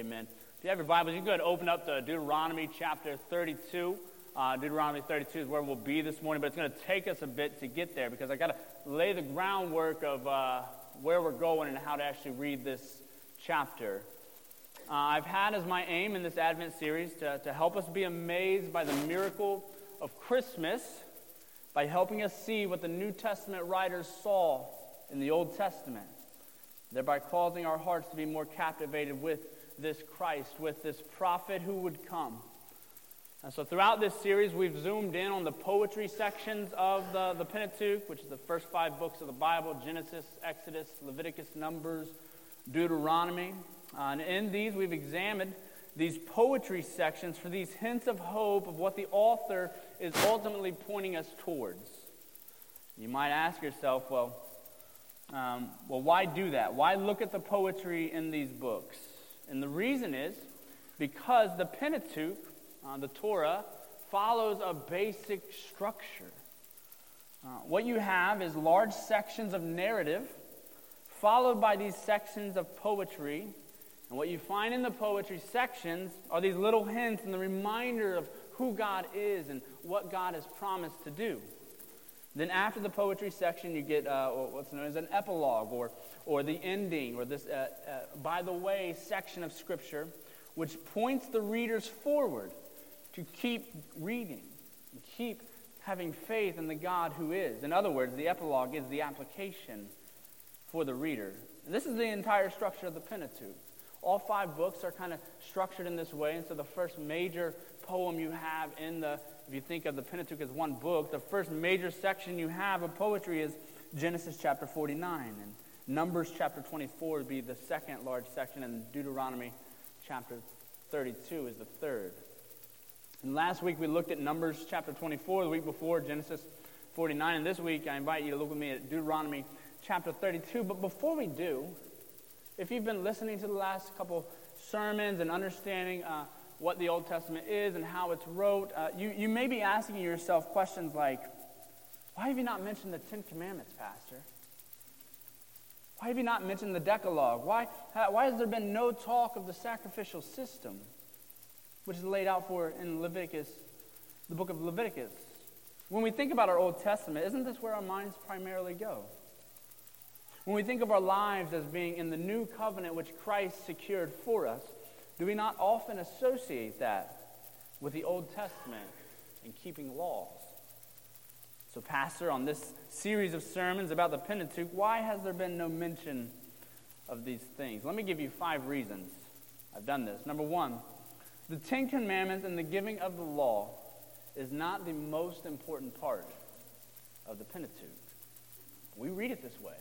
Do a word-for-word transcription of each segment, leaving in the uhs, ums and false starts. Amen. If you have your Bibles, you can go ahead and open up to Deuteronomy chapter thirty-two. Uh, Deuteronomy thirty-two is where we'll be this morning, but it's going to take us a bit to get there because I got to lay the groundwork of uh, where we're going and how to actually read this chapter. Uh, I've had as my aim in this Advent series to, to help us be amazed by the miracle of Christmas by helping us see what the New Testament writers saw in the Old Testament, thereby causing our hearts to be more captivated with this Christ, with this prophet who would come. And so throughout this series, we've zoomed in on the poetry sections of the, the Pentateuch, which is the first five books of the Bible: Genesis, Exodus, Leviticus, Numbers, Deuteronomy. Uh, and in these, we've examined these poetry sections for these hints of hope of what the author is ultimately pointing us towards. You might ask yourself, well, um, well, why do that? Why look at the poetry in these books? And the reason is because the Pentateuch, uh, the Torah, follows a basic structure. Uh, what you have is large sections of narrative followed by these sections of poetry. And what you find in the poetry sections are these little hints and the reminder of who God is and what God has promised to do. Then after the poetry section, you get uh, what's known as an epilogue or or the ending or this, uh, uh, by the way, section of Scripture, which points the readers forward to keep reading, and keep having faith in the God who is. In other words, the epilogue is the application for the reader. And this is the entire structure of the Pentateuch. All five books are kind of structured in this way, and so the first major poem you have in the, if you think of the Pentateuch as one book, the first major section you have of poetry is Genesis chapter forty-nine, and Numbers chapter twenty-four would be the second large section, and Deuteronomy chapter thirty-two is the third. And last week we looked at Numbers chapter twenty-four, the week before Genesis forty-nine, and this week I invite you to look with me at Deuteronomy chapter thirty-two, but before we do, if you've been listening to the last couple sermons and understanding uh, what the Old Testament is and how it's wrote, uh, you, you may be asking yourself questions like, why have you not mentioned the Ten Commandments, Pastor? Why have you not mentioned the Decalogue? Why, why has there been no talk of the sacrificial system, which is laid out for in Leviticus, the book of Leviticus? When we think about our Old Testament, isn't this where our minds primarily go? When we think of our lives as being in the new covenant which Christ secured for us, do we not often associate that with the Old Testament and keeping laws? So, Pastor, on this series of sermons about the Pentateuch, why has there been no mention of these things? Let me give you five reasons I've done this. Number one, the Ten Commandments and the giving of the law is not the most important part of the Pentateuch. We read it this way.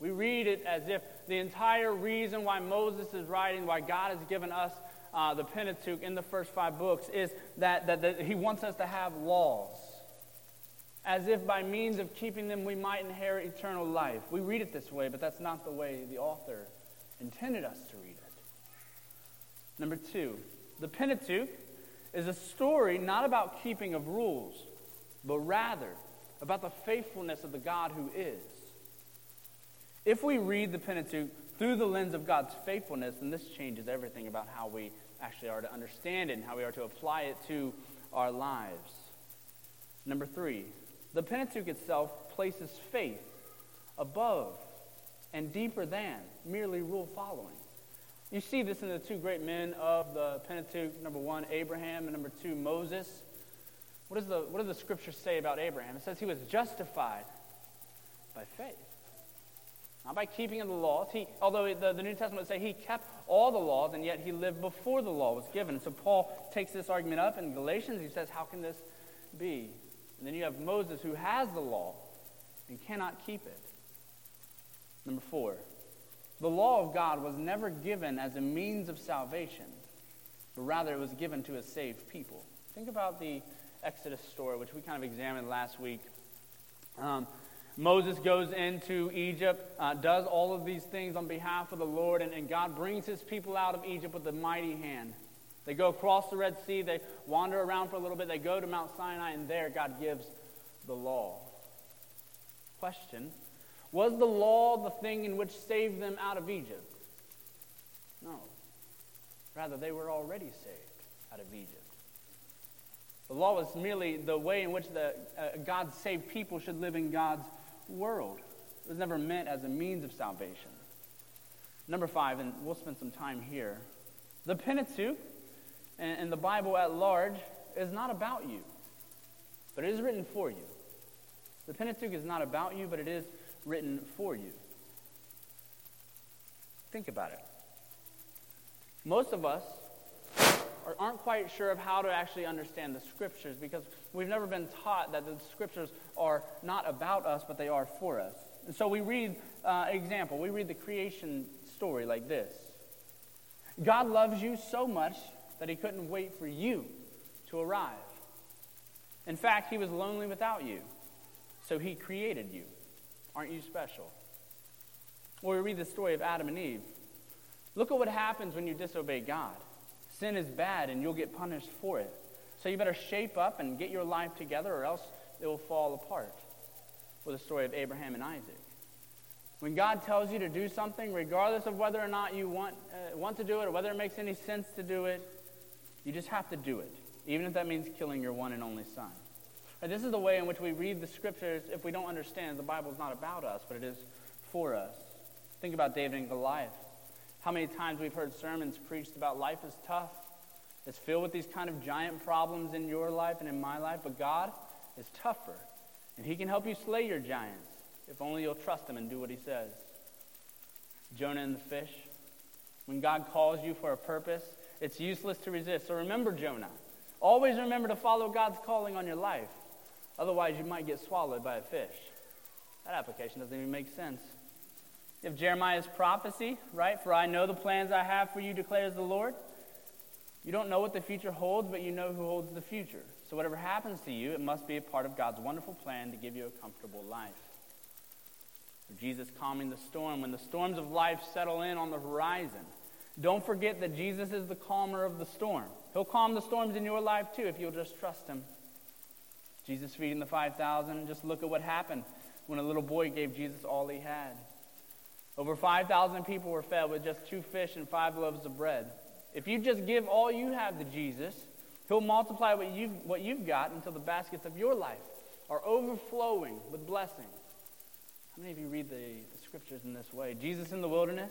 We read it as if the entire reason why Moses is writing, why God has given us uh, the Pentateuch in the first five books, is that, that, that he wants us to have laws. As if by means of keeping them we might inherit eternal life. We read it this way, but that's not the way the author intended us to read it. Number two, the Pentateuch is a story not about keeping of rules, but rather about the faithfulness of the God who is. If we read the Pentateuch through the lens of God's faithfulness, then this changes everything about how we actually are to understand it and how we are to apply it to our lives. Number three, the Pentateuch itself places faith above and deeper than merely rule following. You see this in the two great men of the Pentateuch, number one, Abraham, and number two, Moses. What does the, what does the Scripture say about Abraham? It says he was justified by faith. Not by keeping of the laws. He, although the, the New Testament would say he kept all the laws, and yet he lived before the law was given. So Paul takes this argument up in Galatians. He says, how can this be? And then you have Moses, who has the law and cannot keep it. Number four, the law of God was never given as a means of salvation, but rather it was given to a saved people. Think about the Exodus story, which we kind of examined last week. Um... Moses goes into Egypt, uh, does all of these things on behalf of the Lord, and, and God brings his people out of Egypt with a mighty hand. They go across the Red Sea, they wander around for a little bit, they go to Mount Sinai, and there God gives the law. Question, was the law the thing in which saved them out of Egypt? No. Rather, they were already saved out of Egypt. The law was merely the way in which the uh, God's saved people should live in God's world. It was never meant as a means of salvation. Number five, and we'll spend some time here. The Pentateuch and, and the Bible at large is not about you, but it is written for you. The Pentateuch is not about you, but it is written for you. Think about it. Most of us are, aren't quite sure of how to actually understand the Scriptures because we've never been taught that the Scriptures are not about us, but they are for us. And so we read, uh, example, we read the creation story like this. God loves you so much that he couldn't wait for you to arrive. In fact, he was lonely without you, so he created you. Aren't you special? Well, we read the story of Adam and Eve. Look at what happens when you disobey God. Sin is bad and you'll get punished for it. So you better shape up and get your life together or else it will fall apart. Well, the story of Abraham and Isaac. When God tells you to do something, regardless of whether or not you want uh, want to do it or whether it makes any sense to do it, you just have to do it, even if that means killing your one and only son. And this is the way in which we read the Scriptures if we don't understand the Bible is not about us, but it is for us. Think about David and Goliath. How many times we've heard sermons preached about life is tough. It's filled with these kind of giant problems in your life and in my life, but God is tougher, and he can help you slay your giants if only you'll trust him and do what he says. Jonah and the fish. When God calls you for a purpose, it's useless to resist. So remember Jonah. Always remember to follow God's calling on your life. Otherwise, you might get swallowed by a fish. That application doesn't even make sense. You have Jeremiah's prophecy, right? For I know the plans I have for you, declares the Lord. You don't know what the future holds, but you know who holds the future. So whatever happens to you, it must be a part of God's wonderful plan to give you a comfortable life. Jesus calming the storm. When the storms of life settle in on the horizon, don't forget that Jesus is the calmer of the storm. He'll calm the storms in your life too if you'll just trust him. Jesus feeding the five thousand. Just look at what happened when a little boy gave Jesus all he had. Over five thousand people were fed with just two fish and five loaves of bread. If you just give all you have to Jesus, he'll multiply what you've, what you've got until the baskets of your life are overflowing with blessings. How many of you read the, the Scriptures in this way? Jesus in the wilderness.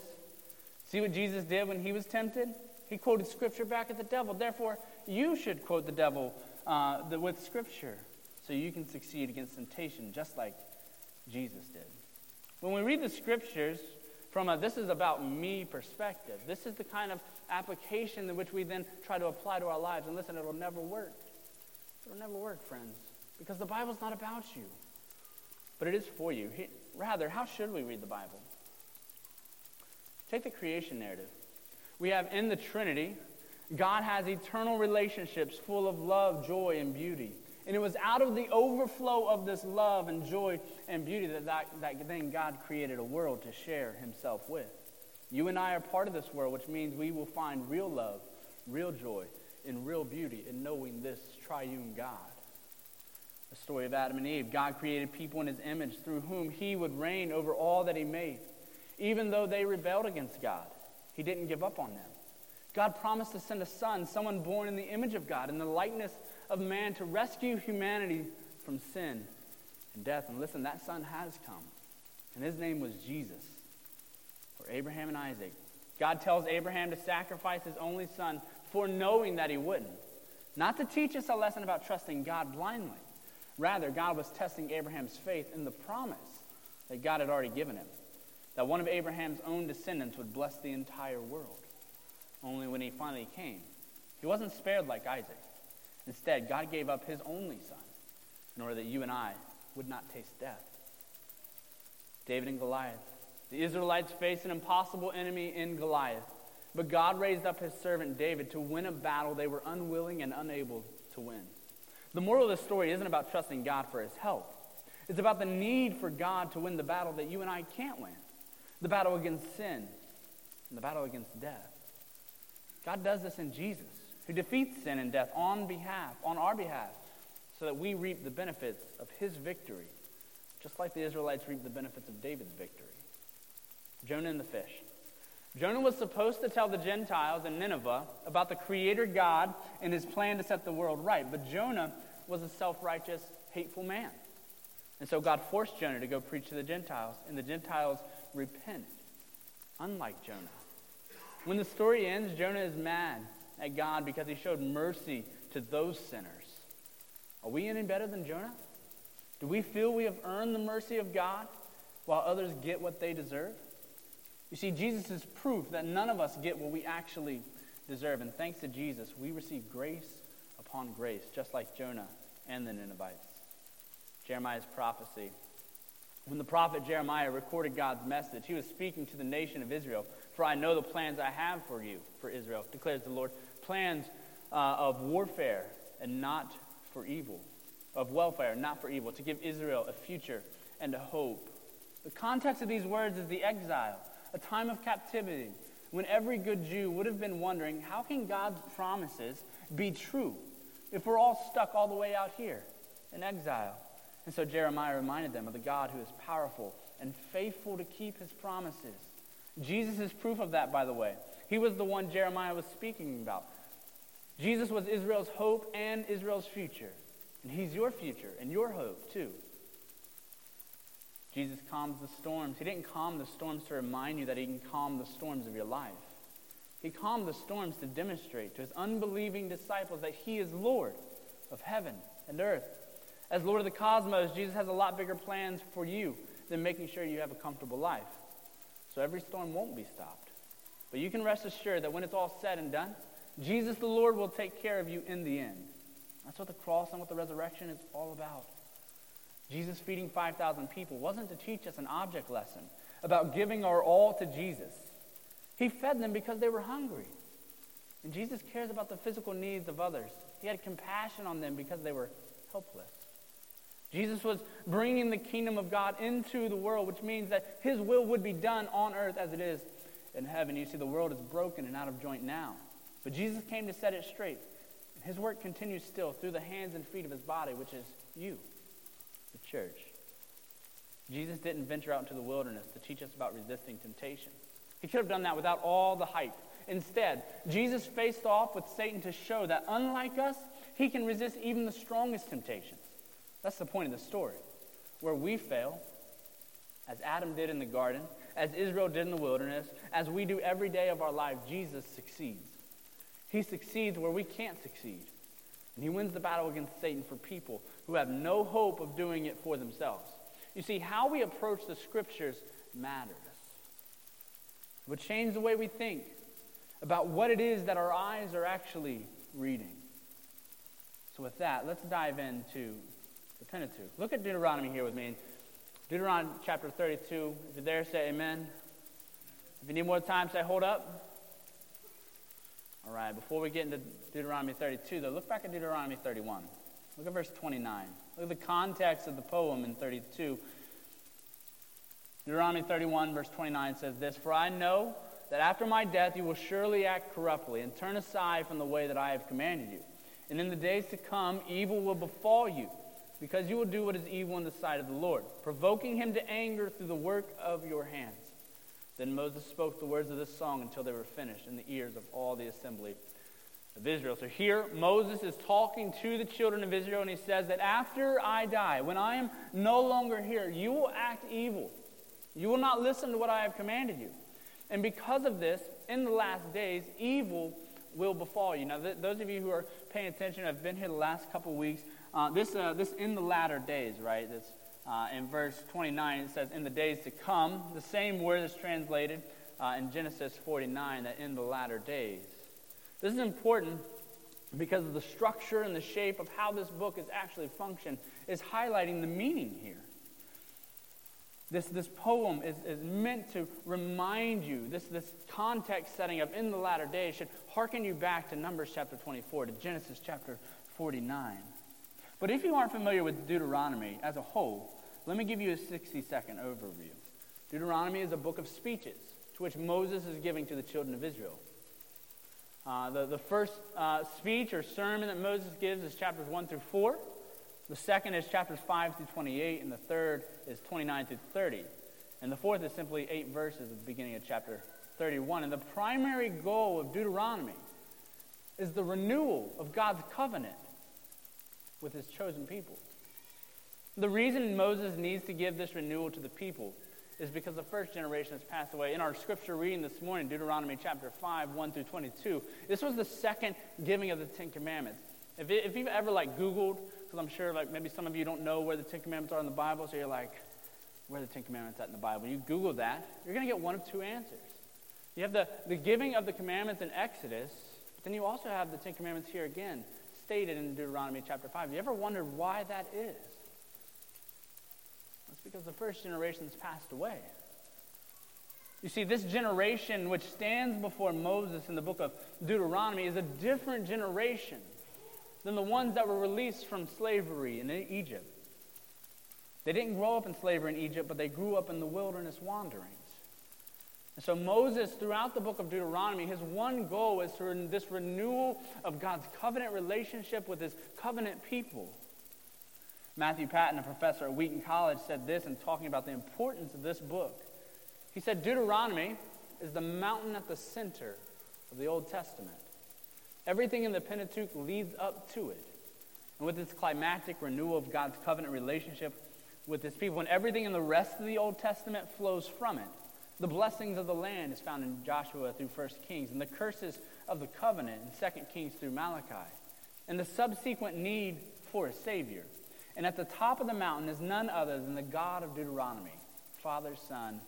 See what Jesus did when he was tempted? He quoted Scripture back at the devil. Therefore, you should quote the devil uh, the, with Scripture so you can succeed against temptation just like Jesus did. When we read the Scriptures from a this is about me perspective, this is the kind of application in which we then try to apply to our lives. And listen, it'll never work. It'll never work, friends, because the Bible's not about you, but it is for you. He, Rather, how should we read the Bible? Take the creation narrative. We have in the Trinity, God has eternal relationships full of love, joy, and beauty. And it was out of the overflow of this love and joy and beauty that, that, that then God created a world to share himself with. You and I are part of this world, which means we will find real love, real joy, and real beauty in knowing this triune God. The story of Adam and Eve. God created people in his image through whom he would reign over all that he made. Even though they rebelled against God, he didn't give up on them. God promised to send a son, someone born in the image of God, in the likeness of man, to rescue humanity from sin and death. And listen, that son has come. And his name was Jesus, or Abraham and Isaac. God tells Abraham to sacrifice his only son, foreknowing that he wouldn't. Not to teach us a lesson about trusting God blindly. Rather, God was testing Abraham's faith in the promise that God had already given him, that one of Abraham's own descendants would bless the entire world. Only when he finally came, he wasn't spared like Isaac. Instead, God gave up his only son in order that you and I would not taste death. David and Goliath. The Israelites faced an impossible enemy in Goliath, but God raised up his servant David to win a battle they were unwilling and unable to win. The moral of the story isn't about trusting God for his help. It's about the need for God to win the battle that you and I can't win. The battle against sin and the battle against death. God does this in Jesus, who defeats sin and death on behalf, on our behalf, so that we reap the benefits of his victory, just like the Israelites reaped the benefits of David's victory. Jonah and the fish. Jonah was supposed to tell the Gentiles in Nineveh about the Creator God and his plan to set the world right, but Jonah was a self-righteous, hateful man. And so God forced Jonah to go preach to the Gentiles, and the Gentiles repented, unlike Jonah. When the story ends, Jonah is mad at God because he showed mercy to those sinners. Are we any better than Jonah? Do we feel we have earned the mercy of God while others get what they deserve? You see, Jesus is proof that none of us get what we actually deserve. And thanks to Jesus, we receive grace upon grace, just like Jonah and the Ninevites. Jeremiah's prophecy. When the prophet Jeremiah recorded God's message, he was speaking to the nation of Israel. For I know the plans I have for you, for Israel, declares the Lord. Plans uh, of warfare and not for evil. Of welfare, not for evil. To give Israel a future and a hope. The context of these words is the exile. A time of captivity, when every good Jew would have been wondering, how can God's promises be true if we're all stuck all the way out here in exile? And so Jeremiah reminded them of the God who is powerful and faithful to keep his promises. Jesus is proof of that, by the way. He was the one Jeremiah was speaking about. Jesus was Israel's hope and Israel's future. And he's your future and your hope, too. Jesus calms the storms. He didn't calm the storms to remind you that he can calm the storms of your life. He calmed the storms to demonstrate to his unbelieving disciples that he is Lord of heaven and earth. As Lord of the cosmos, Jesus has a lot bigger plans for you than making sure you have a comfortable life. So every storm won't be stopped. But you can rest assured that when it's all said and done, Jesus the Lord will take care of you in the end. That's what the cross and what the resurrection is all about. Jesus feeding five thousand people wasn't to teach us an object lesson about giving our all to Jesus. He fed them because they were hungry. And Jesus cares about the physical needs of others. He had compassion on them because they were helpless. Jesus was bringing the kingdom of God into the world, which means that his will would be done on earth as it is in heaven. You see, the world is broken and out of joint now. But Jesus came to set it straight. And his work continues still through the hands and feet of his body, which is you. Church. Jesus didn't venture out into the wilderness to teach us about resisting temptation. He could have done that without all the hype. Instead, Jesus faced off with Satan to show that unlike us, he can resist even the strongest temptations. That's the point of the story. Where we fail, as Adam did in the garden, as Israel did in the wilderness, as we do every day of our life, Jesus succeeds. He succeeds where we can't succeed. And he wins the battle against Satan for people who have no hope of doing it for themselves. You see, how we approach the scriptures matters. It would change the way we think about what it is that our eyes are actually reading. So with that, let's dive into the Pentateuch. Look at Deuteronomy here with me. Deuteronomy chapter thirty-two. If you're there, say amen. If you need more time, say hold up. All right, before we get into Deuteronomy thirty-two, though, look back at Deuteronomy thirty-one. Look at verse twenty-nine. Look at the context of the poem in thirty-two. Deuteronomy thirty-one, verse twenty-nine says this, For I know that after my death you will surely act corruptly and turn aside from the way that I have commanded you. And in the days to come, evil will befall you, because you will do what is evil in the sight of the Lord, provoking him to anger through the work of your hands. Then Moses spoke the words of this song until they were finished in the ears of all the assembly of Israel. So here Moses is talking to the children of Israel, and he says that after I die, when I am no longer here, you will act evil. You will not listen to what I have commanded you. And because of this, in the last days, evil will befall you. Now, th- those of you who are paying attention, I've been here the last couple weeks. Uh, this, uh, this in the latter days, right? This. Uh, in verse twenty-nine, it says, in the days to come, the same word is translated uh, in Genesis forty-nine, that in the latter days. This is important because of the structure and the shape of how this book is actually functioned is highlighting the meaning here. This this poem is, is meant to remind you, this, this context setting of in the latter days should hearken you back to Numbers chapter twenty-four, to Genesis chapter forty-nine. But if you aren't familiar with Deuteronomy as a whole, let me give you a sixty-second overview. Deuteronomy is a book of speeches to which Moses is giving to the children of Israel. Uh, the, the first uh, speech or sermon that Moses gives is chapters one through four. The second is chapters five through twenty-eight, and the third is twenty-nine through thirty. And the fourth is simply eight verses at the beginning of chapter thirty-one. And the primary goal of Deuteronomy is the renewal of God's covenant with his chosen people. The reason Moses needs to give this renewal to the people is because the first generation has passed away. In our scripture reading this morning, Deuteronomy chapter five, one through twenty-two, this was the second giving of the Ten Commandments. If, it, if you've ever like Googled, because I'm sure like maybe some of you don't know where the Ten Commandments are in the Bible, so you're like, where are the Ten Commandments at in the Bible? You Google that, you're going to get one of two answers. You have the, the giving of the commandments in Exodus, but then you also have the Ten Commandments here again, stated in Deuteronomy chapter five. Have you ever wondered why that is? It's because the first generation's passed away. You see, this generation which stands before Moses in the book of Deuteronomy is a different generation than the ones that were released from slavery in Egypt. They didn't grow up in slavery in Egypt, but they grew up in the wilderness wanderings. And so Moses, throughout the book of Deuteronomy, his one goal is to this renewal of God's covenant relationship with his covenant people. Matthew Patton, a professor at Wheaton College, said this in talking about the importance of this book. He said, Deuteronomy is the mountain at the center of the Old Testament. Everything in the Pentateuch leads up to it. And with its climactic renewal of God's covenant relationship with his people, and everything in the rest of the Old Testament flows from it. The blessings of the land is found in Joshua through First Kings, and the curses of the covenant in Second Kings through Malachi, and the subsequent need for a Savior. And at the top of the mountain is none other than the God of Deuteronomy, Father, Son,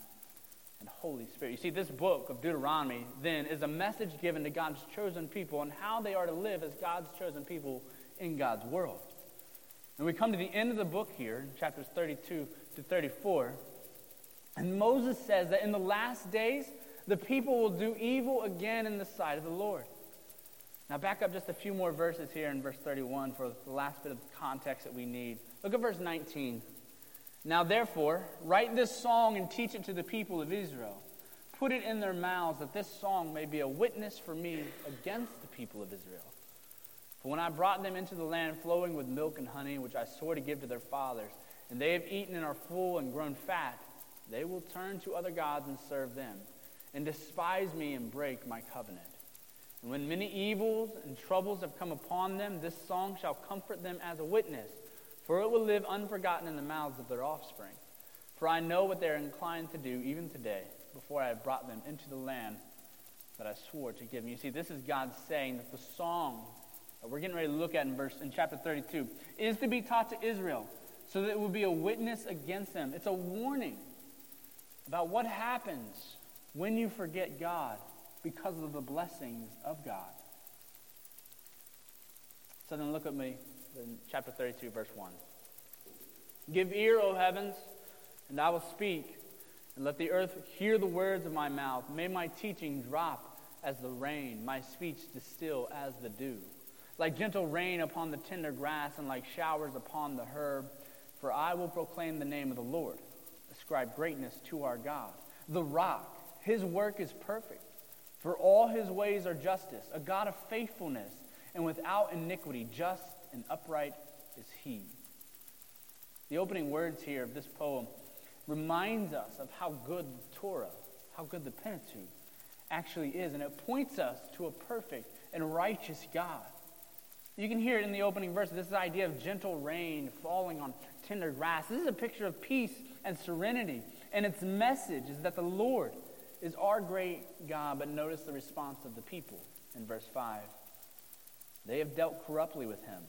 and Holy Spirit. You see, this book of Deuteronomy, then, is a message given to God's chosen people on how they are to live as God's chosen people in God's world. And we come to the end of the book here, chapters thirty-two to thirty-four, and Moses says that in the last days, the people will do evil again in the sight of the Lord. Now back up just a few more verses here in verse thirty-one for the last bit of context that we need. Look at verse nineteen. Now therefore, write this song and teach it to the people of Israel. Put it in their mouths that this song may be a witness for me against the people of Israel. For when I brought them into the land flowing with milk and honey, which I swore to give to their fathers, and they have eaten and are full and grown fat, they will turn to other gods and serve them, and despise me and break my covenant. And when many evils and troubles have come upon them, this song shall comfort them as a witness, for it will live unforgotten in the mouths of their offspring. For I know what they are inclined to do even today, before I have brought them into the land that I swore to give them. You see, this is God saying that the song that we're getting ready to look at in verse in chapter thirty-two is to be taught to Israel, so that it will be a witness against them. It's a warning about what happens when you forget God, because of the blessings of God. So then look at me in chapter thirty-two, verse one. Give ear, O heavens, and I will speak, and let the earth hear the words of my mouth. May my teaching drop as the rain, my speech distill as the dew. Like gentle rain upon the tender grass, and like showers upon the herb, for I will proclaim the name of the Lord. Ascribe greatness to our God, the rock. His work is perfect. For all his ways are justice, a God of faithfulness, and without iniquity, just and upright is he. The opening words here of this poem reminds us of how good the Torah, how good the Pentateuch actually is, and it points us to a perfect and righteous God. You can hear it in the opening verse, this idea of gentle rain falling on tender grass. This is a picture of peace and serenity, and its message is that the Lord is our great God, but notice the response of the people in verse five. They have dealt corruptly with him.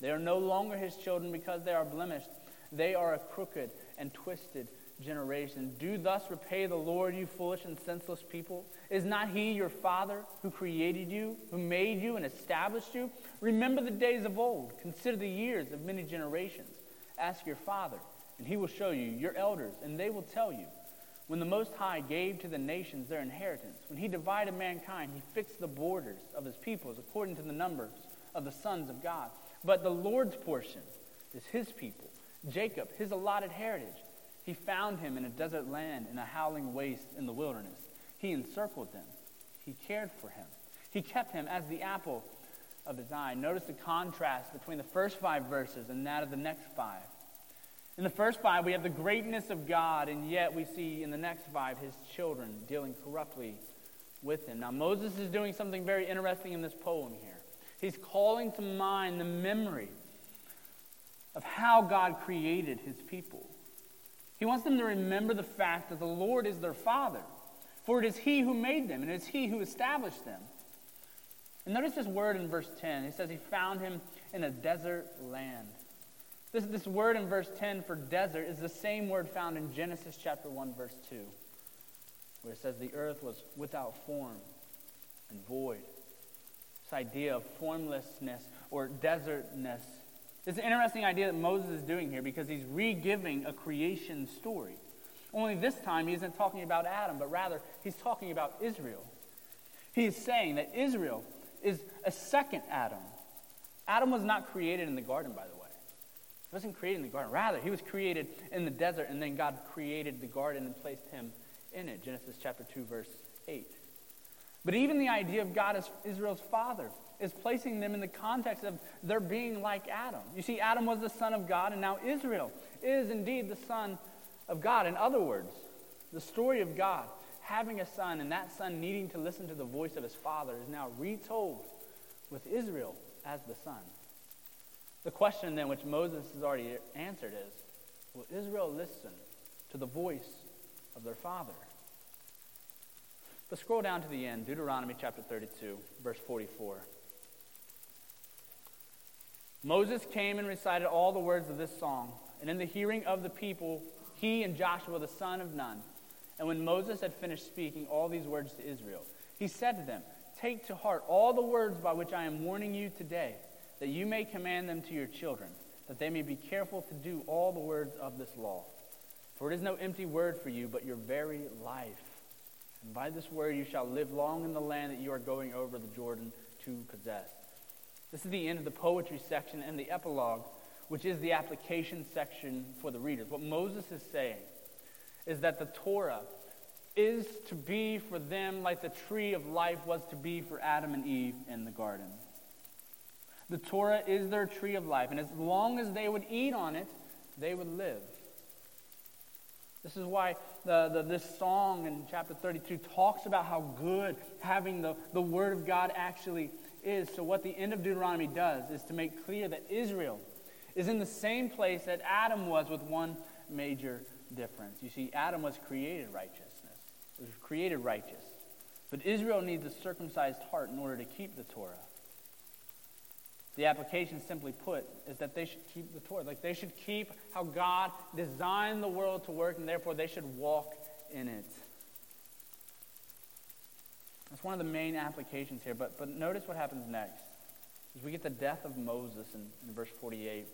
They are no longer his children because they are blemished. They are a crooked and twisted generation. Do thus repay the Lord, you foolish and senseless people. Is not he your father who created you, who made you and established you? Remember the days of old. Consider the years of many generations. Ask your father, and he will show you, your elders, and they will tell you. When the Most High gave to the nations their inheritance, when he divided mankind, he fixed the borders of his peoples according to the numbers of the sons of God. But the Lord's portion is his people, Jacob, his allotted heritage. He found him in a desert land, in a howling waste in the wilderness. He encircled them. He cared for him. He kept him as the apple of his eye. Notice the contrast between the first five verses and that of the next five. In the first five, we have the greatness of God, and yet we see in the next five, his children dealing corruptly with him. Now, Moses is doing something very interesting in this poem here. He's calling to mind the memory of how God created his people. He wants them to remember the fact that the Lord is their Father, for it is he who made them, and it is he who established them. And notice this word in verse ten. He says he found him in a desert land. This, this word in verse ten for desert is the same word found in Genesis chapter one, verse two, where it says the earth was without form and void. This idea of formlessness or desertness. It's an interesting idea that Moses is doing here because he's re-giving a creation story. Only this time he isn't talking about Adam, but rather he's talking about Israel. He's saying that Israel is a second Adam. Adam was not created in the garden, by the way. He wasn't created in the garden. Rather, he was created in the desert, and then God created the garden and placed him in it. Genesis chapter two, verse eight. But even the idea of God as Israel's father is placing them in the context of their being like Adam. You see, Adam was the son of God, and now Israel is indeed the son of God. In other words, the story of God having a son and that son needing to listen to the voice of his father is now retold with Israel as the son. The question then, which Moses has already answered, is, will Israel listen to the voice of their father? But scroll down to the end, Deuteronomy chapter thirty-two, verse forty-four. Moses came and recited all the words of this song, and in the hearing of the people, he and Joshua the son of Nun. And when Moses had finished speaking all these words to Israel, he said to them, "Take to heart all the words by which I am warning you today, that you may command them to your children, that they may be careful to do all the words of this law. For it is no empty word for you, but your very life. And by this word you shall live long in the land that you are going over the Jordan to possess." This is the end of the poetry section and the epilogue, which is the application section for the readers. What Moses is saying is that the Torah is to be for them like the tree of life was to be for Adam and Eve in the garden. The Torah is their tree of life, and as long as they would eat on it, they would live. This is why the, the, this song in chapter thirty-two talks about how good having the, the Word of God actually is. So what the end of Deuteronomy does is to make clear that Israel is in the same place that Adam was, with one major difference. You see, Adam was created righteousness. He was created righteous. But Israel needs a circumcised heart in order to keep the Torah. The application, simply put, is that they should keep the Torah. Like, they should keep how God designed the world to work, and therefore they should walk in it. That's one of the main applications here. But but notice what happens next. As we get the death of Moses in, in verse forty-eight.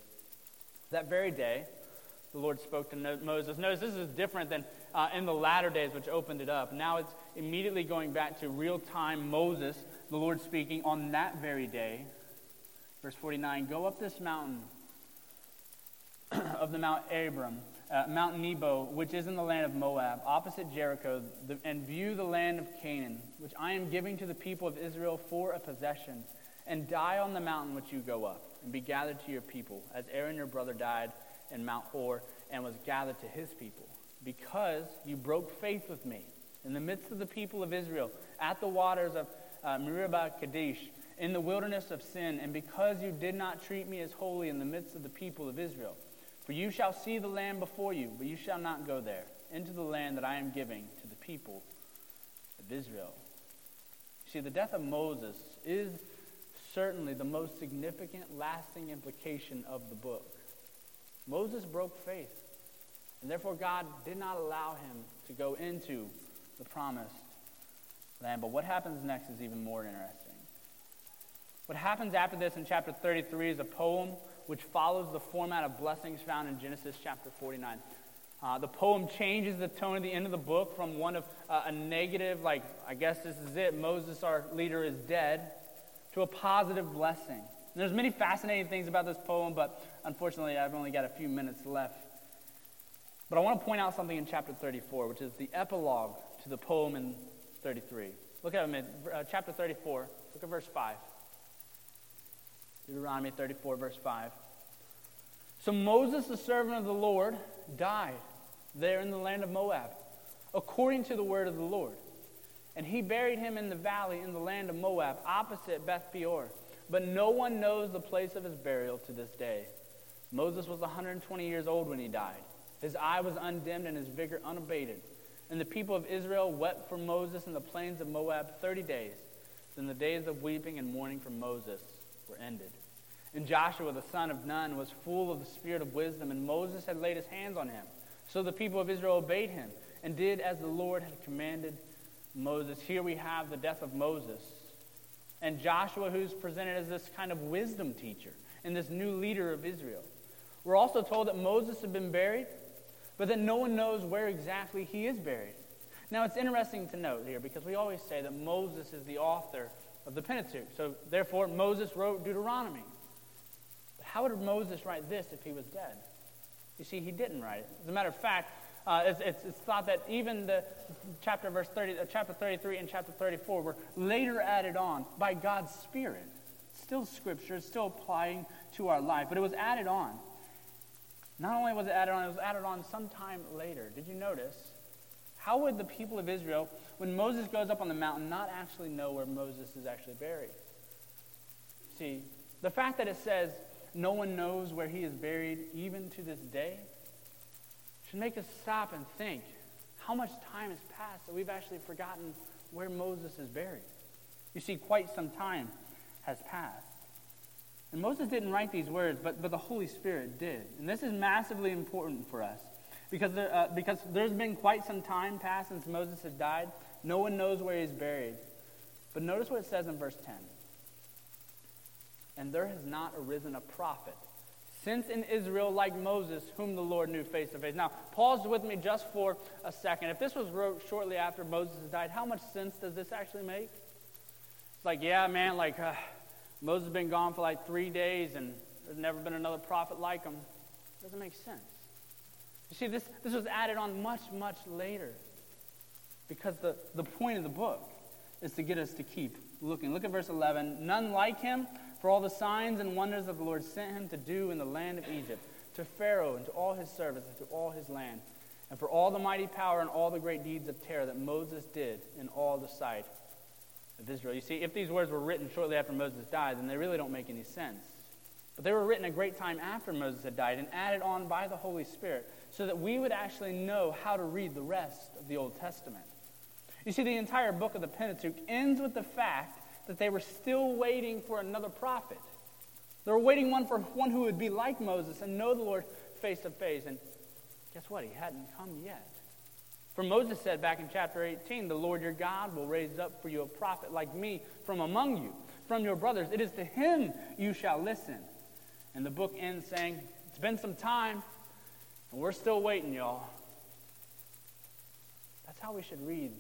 That very day, the Lord spoke to Moses. Notice this is different than uh, in the latter days, which opened it up. Now it's immediately going back to real-time Moses, the Lord speaking on that very day. Verse forty-nine, "Go up this mountain of the Mount Abram, uh, Mount Nebo, which is in the land of Moab, opposite Jericho, the, and view the land of Canaan, which I am giving to the people of Israel for a possession, and die on the mountain which you go up, and be gathered to your people, as Aaron your brother died in Mount Hor, and was gathered to his people, because you broke faith with me in the midst of the people of Israel, at the waters of uh, Meribah Kadesh, in the wilderness of sin, and because you did not treat me as holy in the midst of the people of Israel. For you shall see the land before you, but you shall not go there, into the land that I am giving to the people of Israel." You see, the death of Moses is certainly the most significant, lasting implication of the book. Moses broke faith, and therefore God did not allow him to go into the promised land. But what happens next is even more interesting. What happens after this in chapter thirty-three is a poem which follows the format of blessings found in Genesis chapter forty-nine. Uh, the poem changes the tone at the end of the book from one of uh, a negative, like, I guess this is it, Moses, our leader, is dead, to a positive blessing. And there's many fascinating things about this poem, but unfortunately I've only got a few minutes left. But I want to point out something in chapter thirty-four, which is the epilogue to the poem in thirty-three. Look at it, uh, chapter thirty-four, look at verse five. Deuteronomy thirty-four, verse five. "So Moses, the servant of the Lord, died there in the land of Moab, according to the word of the Lord. And he buried him in the valley in the land of Moab, opposite Beth Peor. But no one knows the place of his burial to this day. Moses was one hundred twenty years old when he died. His eye was undimmed and his vigor unabated. And the people of Israel wept for Moses in the plains of Moab thirty days. Then the days of weeping and mourning for Moses were ended. And Joshua the son of Nun was full of the spirit of wisdom, and Moses had laid his hands on him. So the people of Israel obeyed him and did as the Lord had commanded Moses. Here we have the death of Moses. And Joshua, who's presented as this kind of wisdom teacher and this new leader of Israel. We're also told that Moses had been buried, but that no one knows where exactly he is buried. Now, it's interesting to note here, because we always say that Moses is the author of the Pentateuch. So, therefore, Moses wrote Deuteronomy. But how would Moses write this if he was dead? You see, he didn't write it. As a matter of fact, uh, it's, it's, it's thought that even the chapter verse thirty, uh, chapter thirty-three and chapter thirty-four were later added on by God's Spirit. Still Scripture, still applying to our life, but it was added on. Not only was it added on, it was added on sometime later. Did you notice? How would the people of Israel, when Moses goes up on the mountain, not actually know where Moses is actually buried? See, the fact that it says no one knows where he is buried even to this day should make us stop and think how much time has passed that we've actually forgotten where Moses is buried. You see, quite some time has passed. And Moses didn't write these words, but, but the Holy Spirit did. And this is massively important for us because, there, uh, because there's been quite some time passed since Moses had died. No one knows where he's buried. But notice what it says in verse ten. And there has not arisen a prophet since in Israel like Moses, whom the Lord knew face to face. Now, pause with me just for a second. If this was wrote shortly after Moses died, how much sense does this actually make? It's like, yeah, man, like... Uh, Moses has been gone for like three days and there's never been another prophet like him. It doesn't make sense. You see, this, this was added on much, much later because the, the point of the book is to get us to keep looking. Look at verse eleven. None like him, for all the signs and wonders that the Lord sent him to do in the land of Egypt, to Pharaoh and to all his servants and to all his land, and for all the mighty power and all the great deeds of terror that Moses did in all the sight of Israel. You see, if these words were written shortly after Moses died, then they really don't make any sense. But they were written a great time after Moses had died and added on by the Holy Spirit so that we would actually know how to read the rest of the Old Testament. You see, the entire book of the Pentateuch ends with the fact that they were still waiting for another prophet. They were waiting one for one who would be like Moses and know the Lord face to face. And guess what? He hadn't come yet. For Moses said back in chapter eighteen, the Lord your God will raise up for you a prophet like me from among you, from your brothers. It is to him you shall listen. And the book ends saying, it's been some time, and we're still waiting, y'all. That's how we should read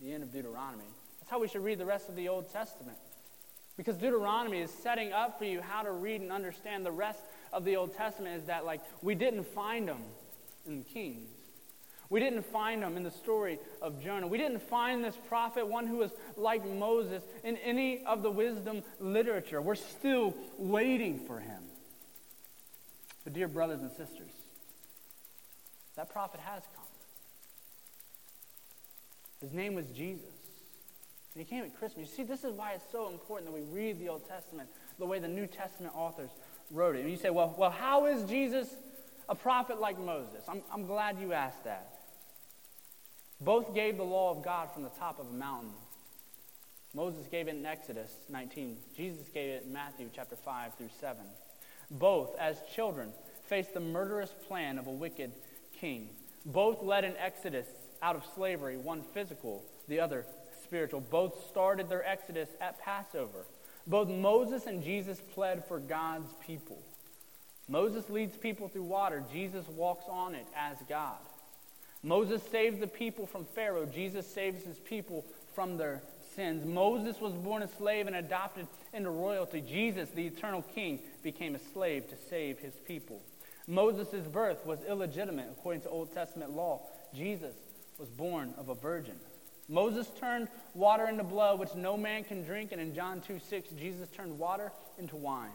the end of Deuteronomy. That's how we should read the rest of the Old Testament. Because Deuteronomy is setting up for you how to read and understand the rest of the Old Testament is that, like, we didn't find them in the Kings. We didn't find him in the story of Jonah. We didn't find this prophet, one who was like Moses, in any of the wisdom literature. We're still waiting for him. But dear brothers and sisters, that prophet has come. His name was Jesus. And he came at Christmas. You see, this is why it's so important that we read the Old Testament the way the New Testament authors wrote it. And you say, well, well, how is Jesus a prophet like Moses? I'm, I'm glad you asked that. Both gave the law of God from the top of a mountain. Moses gave it in Exodus nineteen. Jesus gave it in Matthew chapter five through seven. Both, as children, faced the murderous plan of a wicked king. Both led an exodus out of slavery, one physical, the other spiritual. Both started their exodus at Passover. Both Moses and Jesus pled for God's people. Moses leads people through water. Jesus walks on it as God. Moses saved the people from Pharaoh. Jesus saves his people from their sins. Moses was born a slave and adopted into royalty. Jesus, the eternal king, became a slave to save his people. Moses' birth was illegitimate according to Old Testament law. Jesus was born of a virgin. Moses turned water into blood, which no man can drink. And in John two six, Jesus turned water into wine.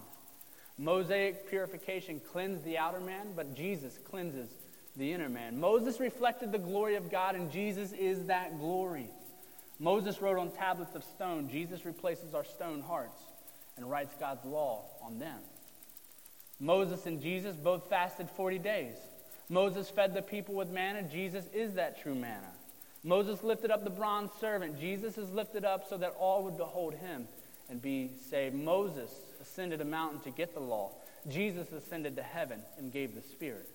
Mosaic purification cleansed the outer man, but Jesus cleanses the inner man. Moses reflected the glory of God, and Jesus is that glory. Moses wrote on tablets of stone. Jesus replaces our stone hearts and writes God's law on them. Moses and Jesus both fasted forty days. Moses fed the people with manna. Jesus is that true manna. Moses lifted up the bronze serpent. Jesus is lifted up so that all would behold him and be saved. Moses ascended a mountain to get the law. Jesus ascended to heaven and gave the Spirit.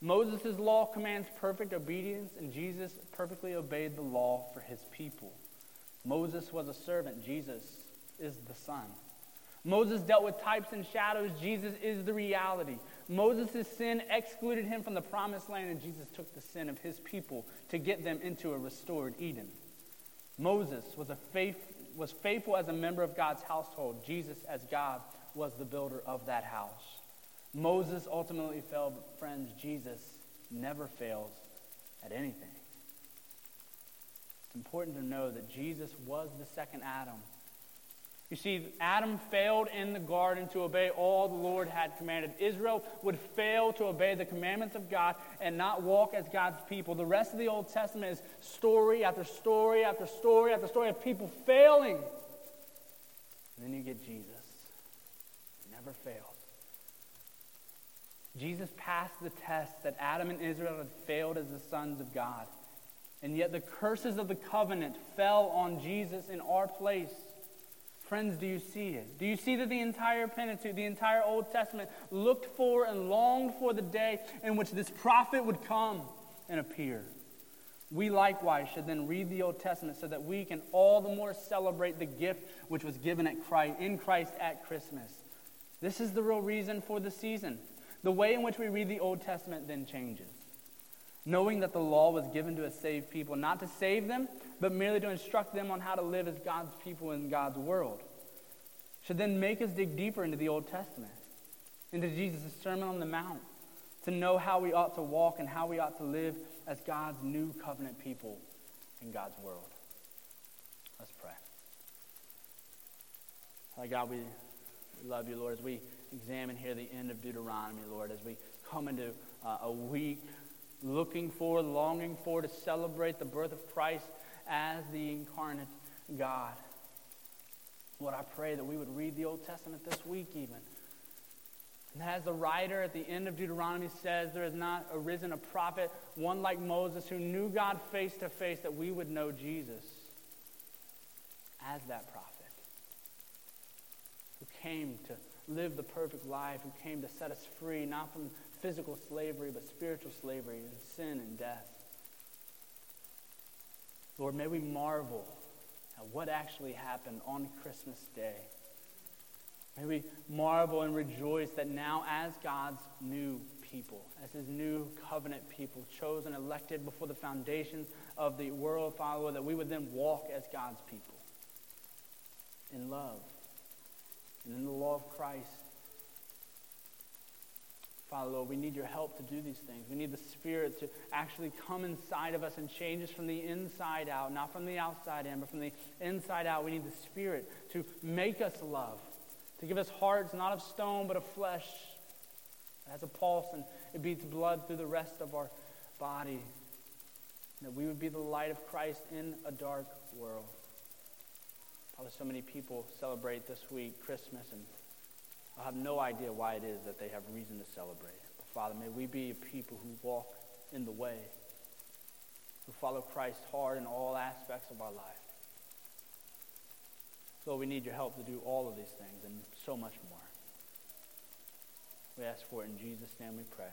Moses' law commands perfect obedience, and Jesus perfectly obeyed the law for his people. Moses was a servant. Jesus is the Son. Moses dealt with types and shadows. Jesus is the reality. Moses' sin excluded him from the promised land, and Jesus took the sin of his people to get them into a restored Eden. Moses was, a faith, was faithful as a member of God's household. Jesus, as God, was the builder of that house. Moses ultimately fell, but friends, Jesus never fails at anything. It's important to know that Jesus was the second Adam. You see, Adam failed in the garden to obey all the Lord had commanded. Israel would fail to obey the commandments of God and not walk as God's people. The rest of the Old Testament is story after story after story after story of people failing. And then you get Jesus. He never failed. Jesus passed the test that Adam and Israel had failed as the sons of God. And yet the curses of the covenant fell on Jesus in our place. Friends, do you see it? Do you see that the entire Pentateuch, the entire Old Testament, looked for and longed for the day in which this prophet would come and appear? We likewise should then read the Old Testament so that we can all the more celebrate the gift which was given at Christ, in Christ at Christmas. This is the real reason for the season. The way in which we read the Old Testament then changes. Knowing that the law was given to a saved people, not to save them, but merely to instruct them on how to live as God's people in God's world, should then make us dig deeper into the Old Testament, into Jesus' Sermon on the Mount, to know how we ought to walk and how we ought to live as God's new covenant people in God's world. Let's pray. Father God, we, we love you, Lord, as we examine here the end of Deuteronomy, Lord, as we come into uh, a week looking for, longing for, to celebrate the birth of Christ as the incarnate God. Lord, I pray that we would read the Old Testament this week even. And as the writer at the end of Deuteronomy says, there has not arisen a prophet, one like Moses, who knew God face to face, that we would know Jesus as that prophet, who came to live the perfect life, who came to set us free, not from physical slavery, but spiritual slavery and sin and death. Lord, may we marvel at what actually happened on Christmas Day. May we marvel and rejoice that now as God's new people, as his new covenant people, chosen, elected before the foundations of the world, Father, that we would then walk as God's people in love and in the law of Christ. Father, Lord, we need your help to do these things. We need the Spirit to actually come inside of us and change us from the inside out, not from the outside in, but from the inside out. We need the Spirit to make us love, to give us hearts not of stone but of flesh. It has a pulse and it beats blood through the rest of our body, that we would be the light of Christ in a dark world. Father, so many people celebrate this week Christmas and I have no idea why it is that they have reason to celebrate it. But Father, may we be a people who walk in the way, who follow Christ hard in all aspects of our life. Lord, we need your help to do all of these things and so much more. We ask for it in Jesus' name we pray.